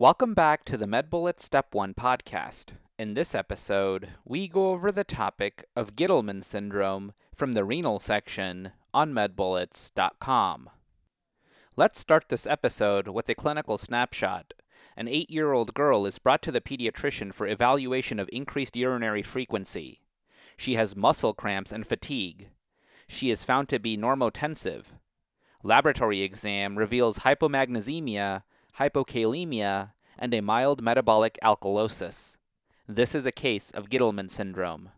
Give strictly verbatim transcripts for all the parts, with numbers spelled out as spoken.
Welcome back to the MedBullets Step one podcast. In this episode, we go over the topic of Gitelman syndrome from the renal section on med bullets dot com. Let's start this episode with a clinical snapshot. An eight-year-old girl is brought to the pediatrician for evaluation of increased urinary frequency. She has muscle cramps and fatigue. She is found to be normotensive. Laboratory exam reveals hypomagnesemia, hypokalemia, and a mild metabolic alkalosis. This is a case of Gitelman syndrome.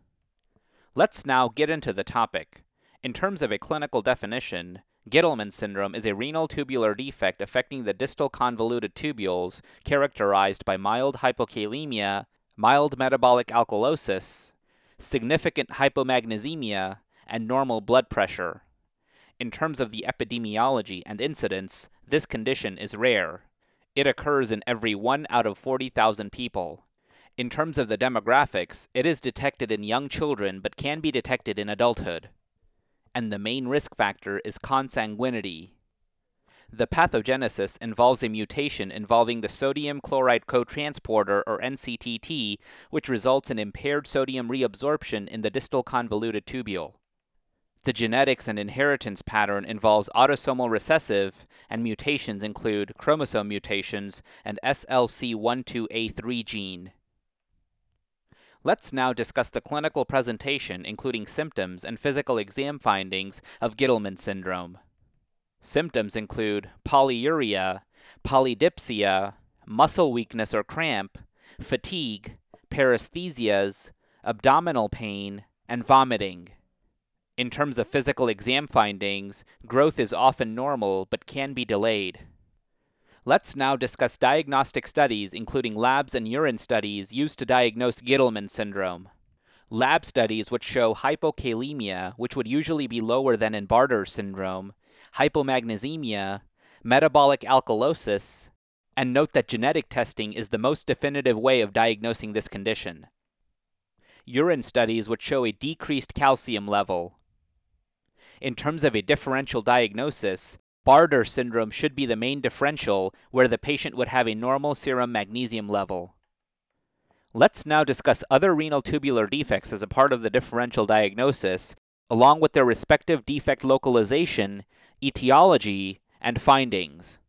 Let's now get into the topic. In terms of a clinical definition, Gitelman syndrome is a renal tubular defect affecting the distal convoluted tubules characterized by mild hypokalemia, mild metabolic alkalosis, significant hypomagnesemia, and normal blood pressure. In terms of the epidemiology and incidence, this condition is rare. It occurs in every one out of forty thousand people. In terms of the demographics, it is detected in young children but can be detected in adulthood. And the main risk factor is consanguinity. The pathogenesis involves a mutation involving the sodium chloride cotransporter, or N C T T, which results in impaired sodium reabsorption in the distal convoluted tubule. The genetics and inheritance pattern involves autosomal recessive, and mutations include chromosome mutations and S L C twelve A three gene. Let's now discuss the clinical presentation, including symptoms and physical exam findings of Gitelman syndrome. Symptoms include polyuria, polydipsia, muscle weakness or cramp, fatigue, paresthesias, abdominal pain, and vomiting. In terms of physical exam findings, growth is often normal but can be delayed. Let's now discuss diagnostic studies, including labs and urine studies used to diagnose Gitelman syndrome. Lab studies which show hypokalemia, which would usually be lower than in Bartter syndrome, hypomagnesemia, metabolic alkalosis, and note that genetic testing is the most definitive way of diagnosing this condition. Urine studies would show a decreased calcium level. In terms of a differential diagnosis, Bartter syndrome should be the main differential, where the patient would have a normal serum magnesium level. Let's now discuss other renal tubular defects as a part of the differential diagnosis, along with their respective defect localization, etiology, and findings.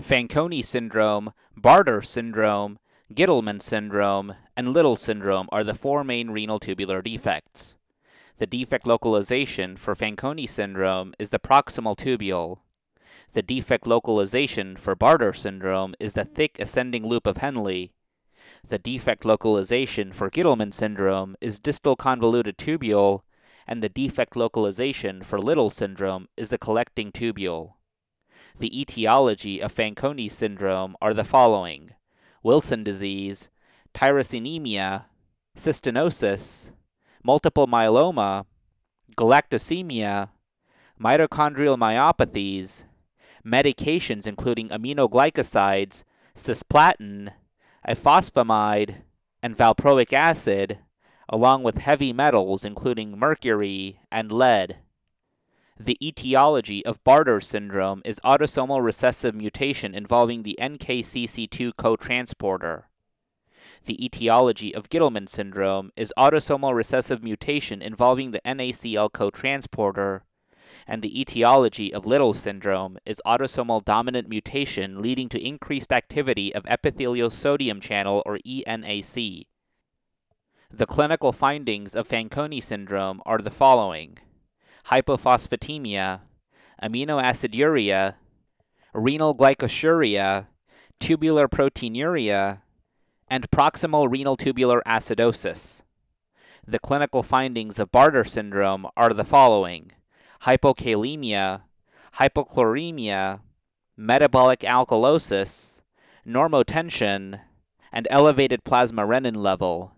Fanconi syndrome, Bartter syndrome, Gitelman syndrome, and Liddle syndrome are the four main renal tubular defects. The defect localization for Fanconi syndrome is the proximal tubule. The defect localization for Bartter syndrome is the thick ascending loop of Henle. The defect localization for Gitelman syndrome is distal convoluted tubule, and the defect localization for Liddle syndrome is the collecting tubule. The etiology of Fanconi syndrome are the following: Wilson disease, tyrosinemia, cystinosis, multiple myeloma, galactosemia, mitochondrial myopathies, medications including aminoglycosides, cisplatin, iphosphamide, and valproic acid, along with heavy metals including mercury and lead. The etiology of Bartter syndrome is autosomal recessive mutation involving the N K C C two cotransporter. The etiology of Gitelman syndrome is autosomal recessive mutation involving the N A C L cotransporter, and the etiology of Liddle syndrome is autosomal dominant mutation leading to increased activity of epithelial sodium channel, or E N A C. The clinical findings of Fanconi syndrome are the following: hypophosphatemia, aminoaciduria, renal glycosuria, tubular proteinuria, and proximal renal tubular acidosis. The clinical findings of Bartter syndrome are the following: hypokalemia, hypochloremia, metabolic alkalosis, normotension, and elevated plasma renin level.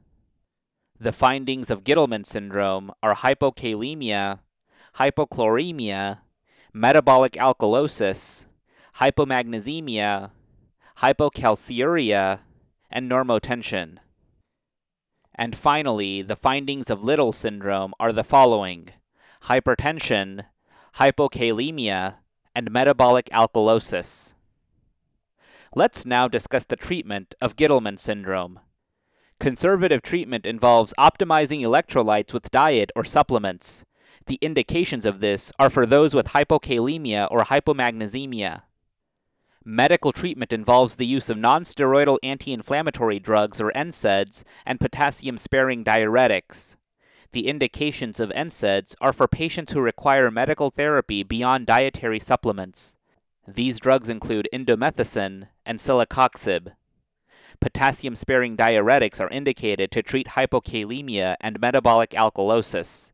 The findings of Gitelman syndrome are hypokalemia, hypochloremia, metabolic alkalosis, hypomagnesemia, hypocalciuria, and normotension. And finally, the findings of Liddle syndrome are the following: hypertension, hypokalemia, and metabolic alkalosis. Let's now discuss the treatment of Gitelman syndrome. Conservative treatment involves optimizing electrolytes with diet or supplements. The indications of this are for those with hypokalemia or hypomagnesemia. Medical treatment involves the use of nonsteroidal anti-inflammatory drugs or N SAIDs and potassium-sparing diuretics. The indications of N SAIDs are for patients who require medical therapy beyond dietary supplements. These drugs include indomethacin and celecoxib. Potassium-sparing diuretics are indicated to treat hypokalemia and metabolic alkalosis.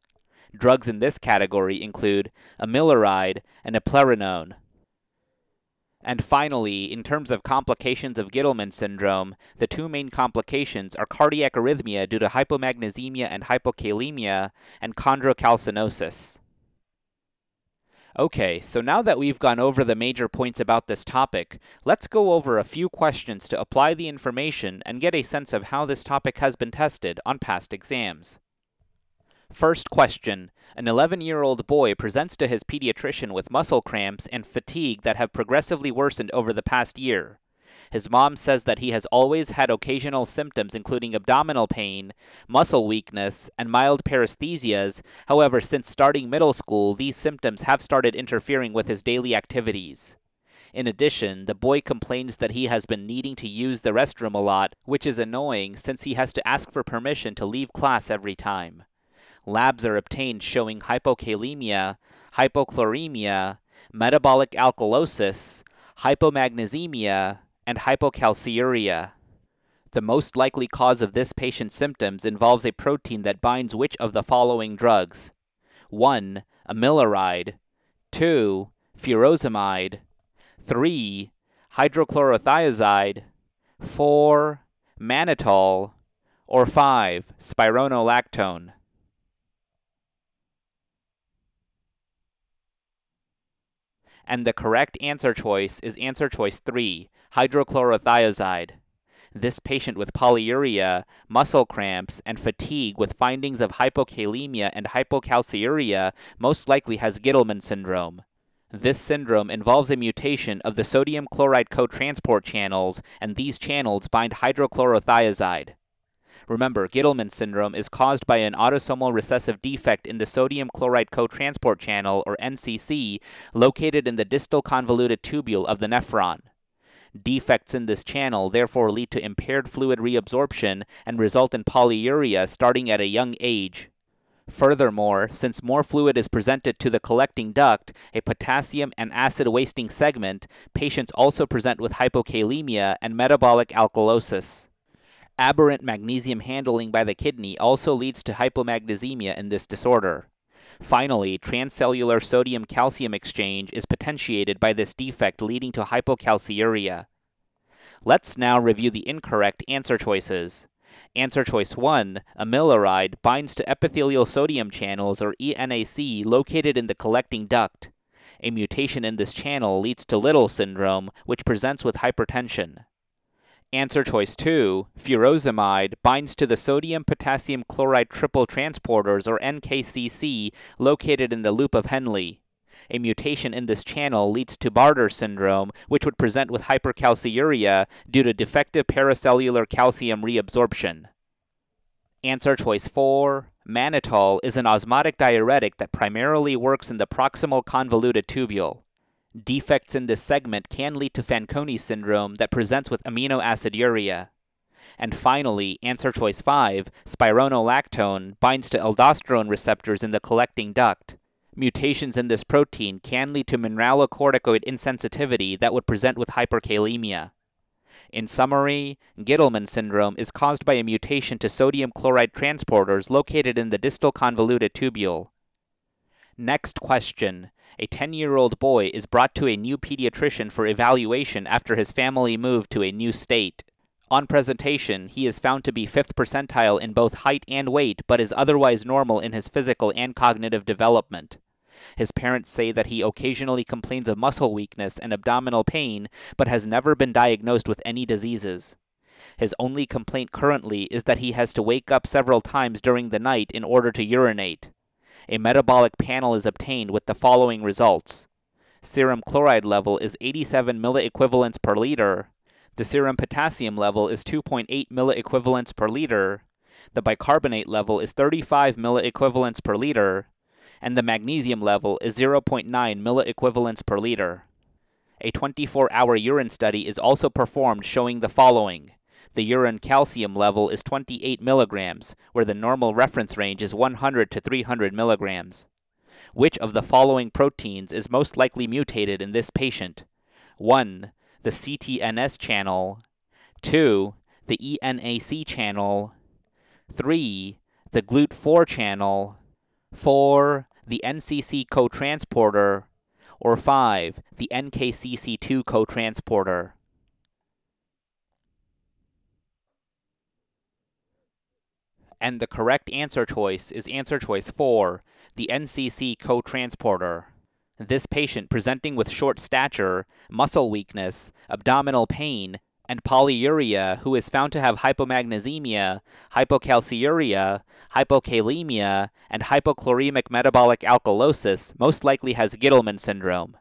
Drugs in this category include amiloride and eplerenone. And finally, in terms of complications of Gitelman syndrome, the two main complications are cardiac arrhythmia due to hypomagnesemia and hypokalemia, and chondrocalcinosis. Okay, so now that we've gone over the major points about this topic, let's go over a few questions to apply the information and get a sense of how this topic has been tested on past exams. First question. An eleven-year-old boy presents to his pediatrician with muscle cramps and fatigue that have progressively worsened over the past year. His mom says that he has always had occasional symptoms including abdominal pain, muscle weakness, and mild paresthesias. However, since starting middle school, these symptoms have started interfering with his daily activities. In addition, the boy complains that he has been needing to use the restroom a lot, which is annoying since he has to ask for permission to leave class every time. Labs are obtained showing hypokalemia, hypochloremia, metabolic alkalosis, hypomagnesemia, and hypocalciuria. The most likely cause of this patient's symptoms involves a protein that binds which of the following drugs? one. Amiloride, two. Furosemide, three. Hydrochlorothiazide, four. Mannitol, or five. Spironolactone. And the correct answer choice is answer choice three, hydrochlorothiazide. This patient with polyuria, muscle cramps, and fatigue with findings of hypokalemia and hypocalciuria most likely has Gitelman syndrome. This syndrome involves a mutation of the sodium chloride cotransport channels, and these channels bind hydrochlorothiazide. Remember, Gitelman syndrome is caused by an autosomal recessive defect in the sodium chloride cotransport channel, or N C C, located in the distal convoluted tubule of the nephron. Defects in this channel therefore lead to impaired fluid reabsorption and result in polyuria starting at a young age. Furthermore, since more fluid is presented to the collecting duct, a potassium and acid-wasting segment, patients also present with hypokalemia and metabolic alkalosis. Aberrant magnesium handling by the kidney also leads to hypomagnesemia in this disorder. Finally, transcellular sodium-calcium exchange is potentiated by this defect leading to hypocalciuria. Let's now review the incorrect answer choices. Answer choice one, amiloride, binds to epithelial sodium channels, or E N A C, located in the collecting duct. A mutation in this channel leads to Liddle syndrome, which presents with hypertension. Answer choice two, furosemide, binds to the sodium-potassium chloride triple transporters, or N K C C, located in the loop of Henle. A mutation in this channel leads to Bartter syndrome, which would present with hypercalciuria due to defective paracellular calcium reabsorption. Answer choice four, mannitol, is an osmotic diuretic that primarily works in the proximal convoluted tubule. Defects in this segment can lead to Fanconi syndrome that presents with amino aciduria. And finally, answer choice five, spironolactone, binds to aldosterone receptors in the collecting duct. Mutations in this protein can lead to mineralocorticoid insensitivity that would present with hyperkalemia. In summary, Gitelman syndrome is caused by a mutation to sodium chloride transporters located in the distal convoluted tubule. Next question. A ten-year-old boy is brought to a new pediatrician for evaluation after his family moved to a new state. On presentation, he is found to be fifth percentile in both height and weight, but is otherwise normal in his physical and cognitive development. His parents say that he occasionally complains of muscle weakness and abdominal pain, but has never been diagnosed with any diseases. His only complaint currently is that he has to wake up several times during the night in order to urinate. A metabolic panel is obtained with the following results. Serum chloride level is eighty-seven milliequivalents per liter. The serum potassium level is two point eight milliequivalents per liter, the bicarbonate level is thirty-five milliequivalents per liter, and the magnesium level is zero point nine milliequivalents per liter. A twenty-four hour urine study is also performed showing the following. The urine calcium level is twenty-eight milligrams, where the normal reference range is one hundred to three hundred milligrams. Which of the following proteins is most likely mutated in this patient? one. The C T N S channel. two. The ENaC channel. three. The GLUT four channel. four. The N C C cotransporter. Or five. The N K C C two cotransporter. And the correct answer choice is answer choice four, the N C C cotransporter. This patient presenting with short stature, muscle weakness, abdominal pain, and polyuria, who is found to have hypomagnesemia, hypocalciuria, hypokalemia, and hypochloremic metabolic alkalosis, most likely has Gitelman syndrome.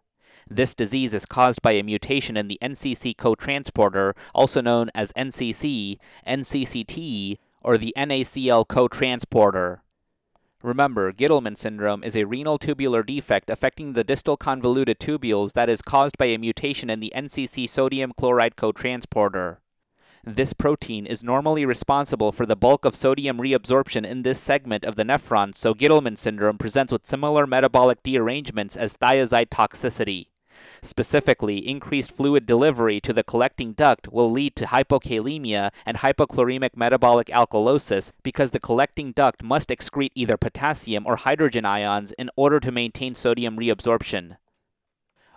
This disease is caused by a mutation in the N C C cotransporter, also known as N C C, N C C T, or the NaCl cotransporter. Remember, Gitelman syndrome is a renal tubular defect affecting the distal convoluted tubules that is caused by a mutation in the N C C sodium chloride cotransporter. This protein is normally responsible for the bulk of sodium reabsorption in this segment of the nephron, so Gitelman syndrome presents with similar metabolic derangements as thiazide toxicity. Specifically, increased fluid delivery to the collecting duct will lead to hypokalemia and hypochloremic metabolic alkalosis because the collecting duct must excrete either potassium or hydrogen ions in order to maintain sodium reabsorption.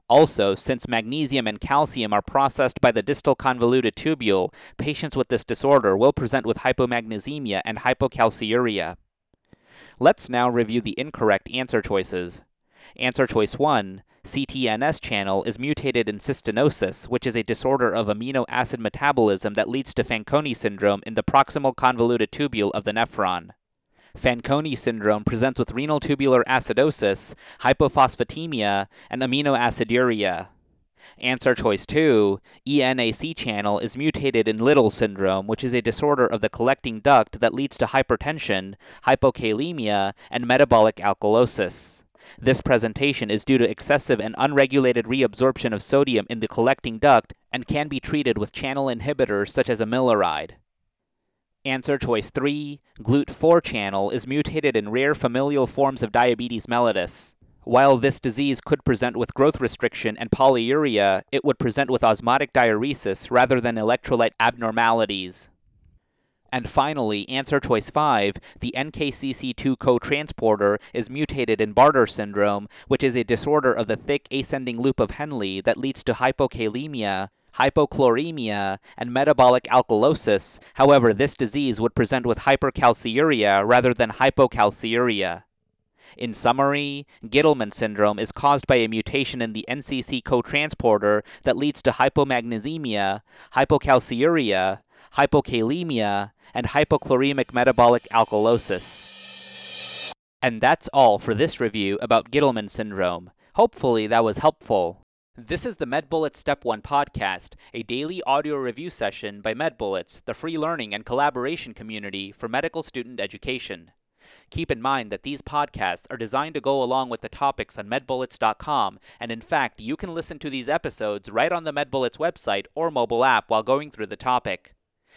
Also, since magnesium and calcium are processed by the distal convoluted tubule, patients with this disorder will present with hypomagnesemia and hypocalciuria. Let's now review the incorrect answer choices. Answer choice one, C T N S channel, is mutated in cystinosis, which is a disorder of amino acid metabolism that leads to Fanconi syndrome in the proximal convoluted tubule of the nephron. Fanconi syndrome presents with renal tubular acidosis, hypophosphatemia, and aminoaciduria. Answer choice two, ENaC channel, is mutated in Liddle syndrome, which is a disorder of the collecting duct that leads to hypertension, hypokalemia, and metabolic alkalosis. This presentation is due to excessive and unregulated reabsorption of sodium in the collecting duct and can be treated with channel inhibitors such as amiloride. Answer choice three, GLUT four channel, is mutated in rare familial forms of diabetes mellitus. While this disease could present with growth restriction and polyuria, it would present with osmotic diuresis rather than electrolyte abnormalities. And finally, answer choice five, the N K C C two cotransporter, is mutated in Bartter syndrome, which is a disorder of the thick ascending loop of Henle that leads to hypokalemia, hypochloremia, and metabolic alkalosis. However, this disease would present with hypercalciuria rather than hypocalciuria. In summary, Gitelman syndrome is caused by a mutation in the N C C cotransporter that leads to hypomagnesemia, hypocalciuria, hypokalemia, and hypochloremic metabolic alkalosis. And that's all for this review about Gitelman syndrome. Hopefully that was helpful. This is the MedBullets Step one podcast, a daily audio review session by MedBullets, the free learning and collaboration community for medical student education. Keep in mind that these podcasts are designed to go along with the topics on MedBullets dot com, and in fact, you can listen to these episodes right on the MedBullets website or mobile app while going through the topic.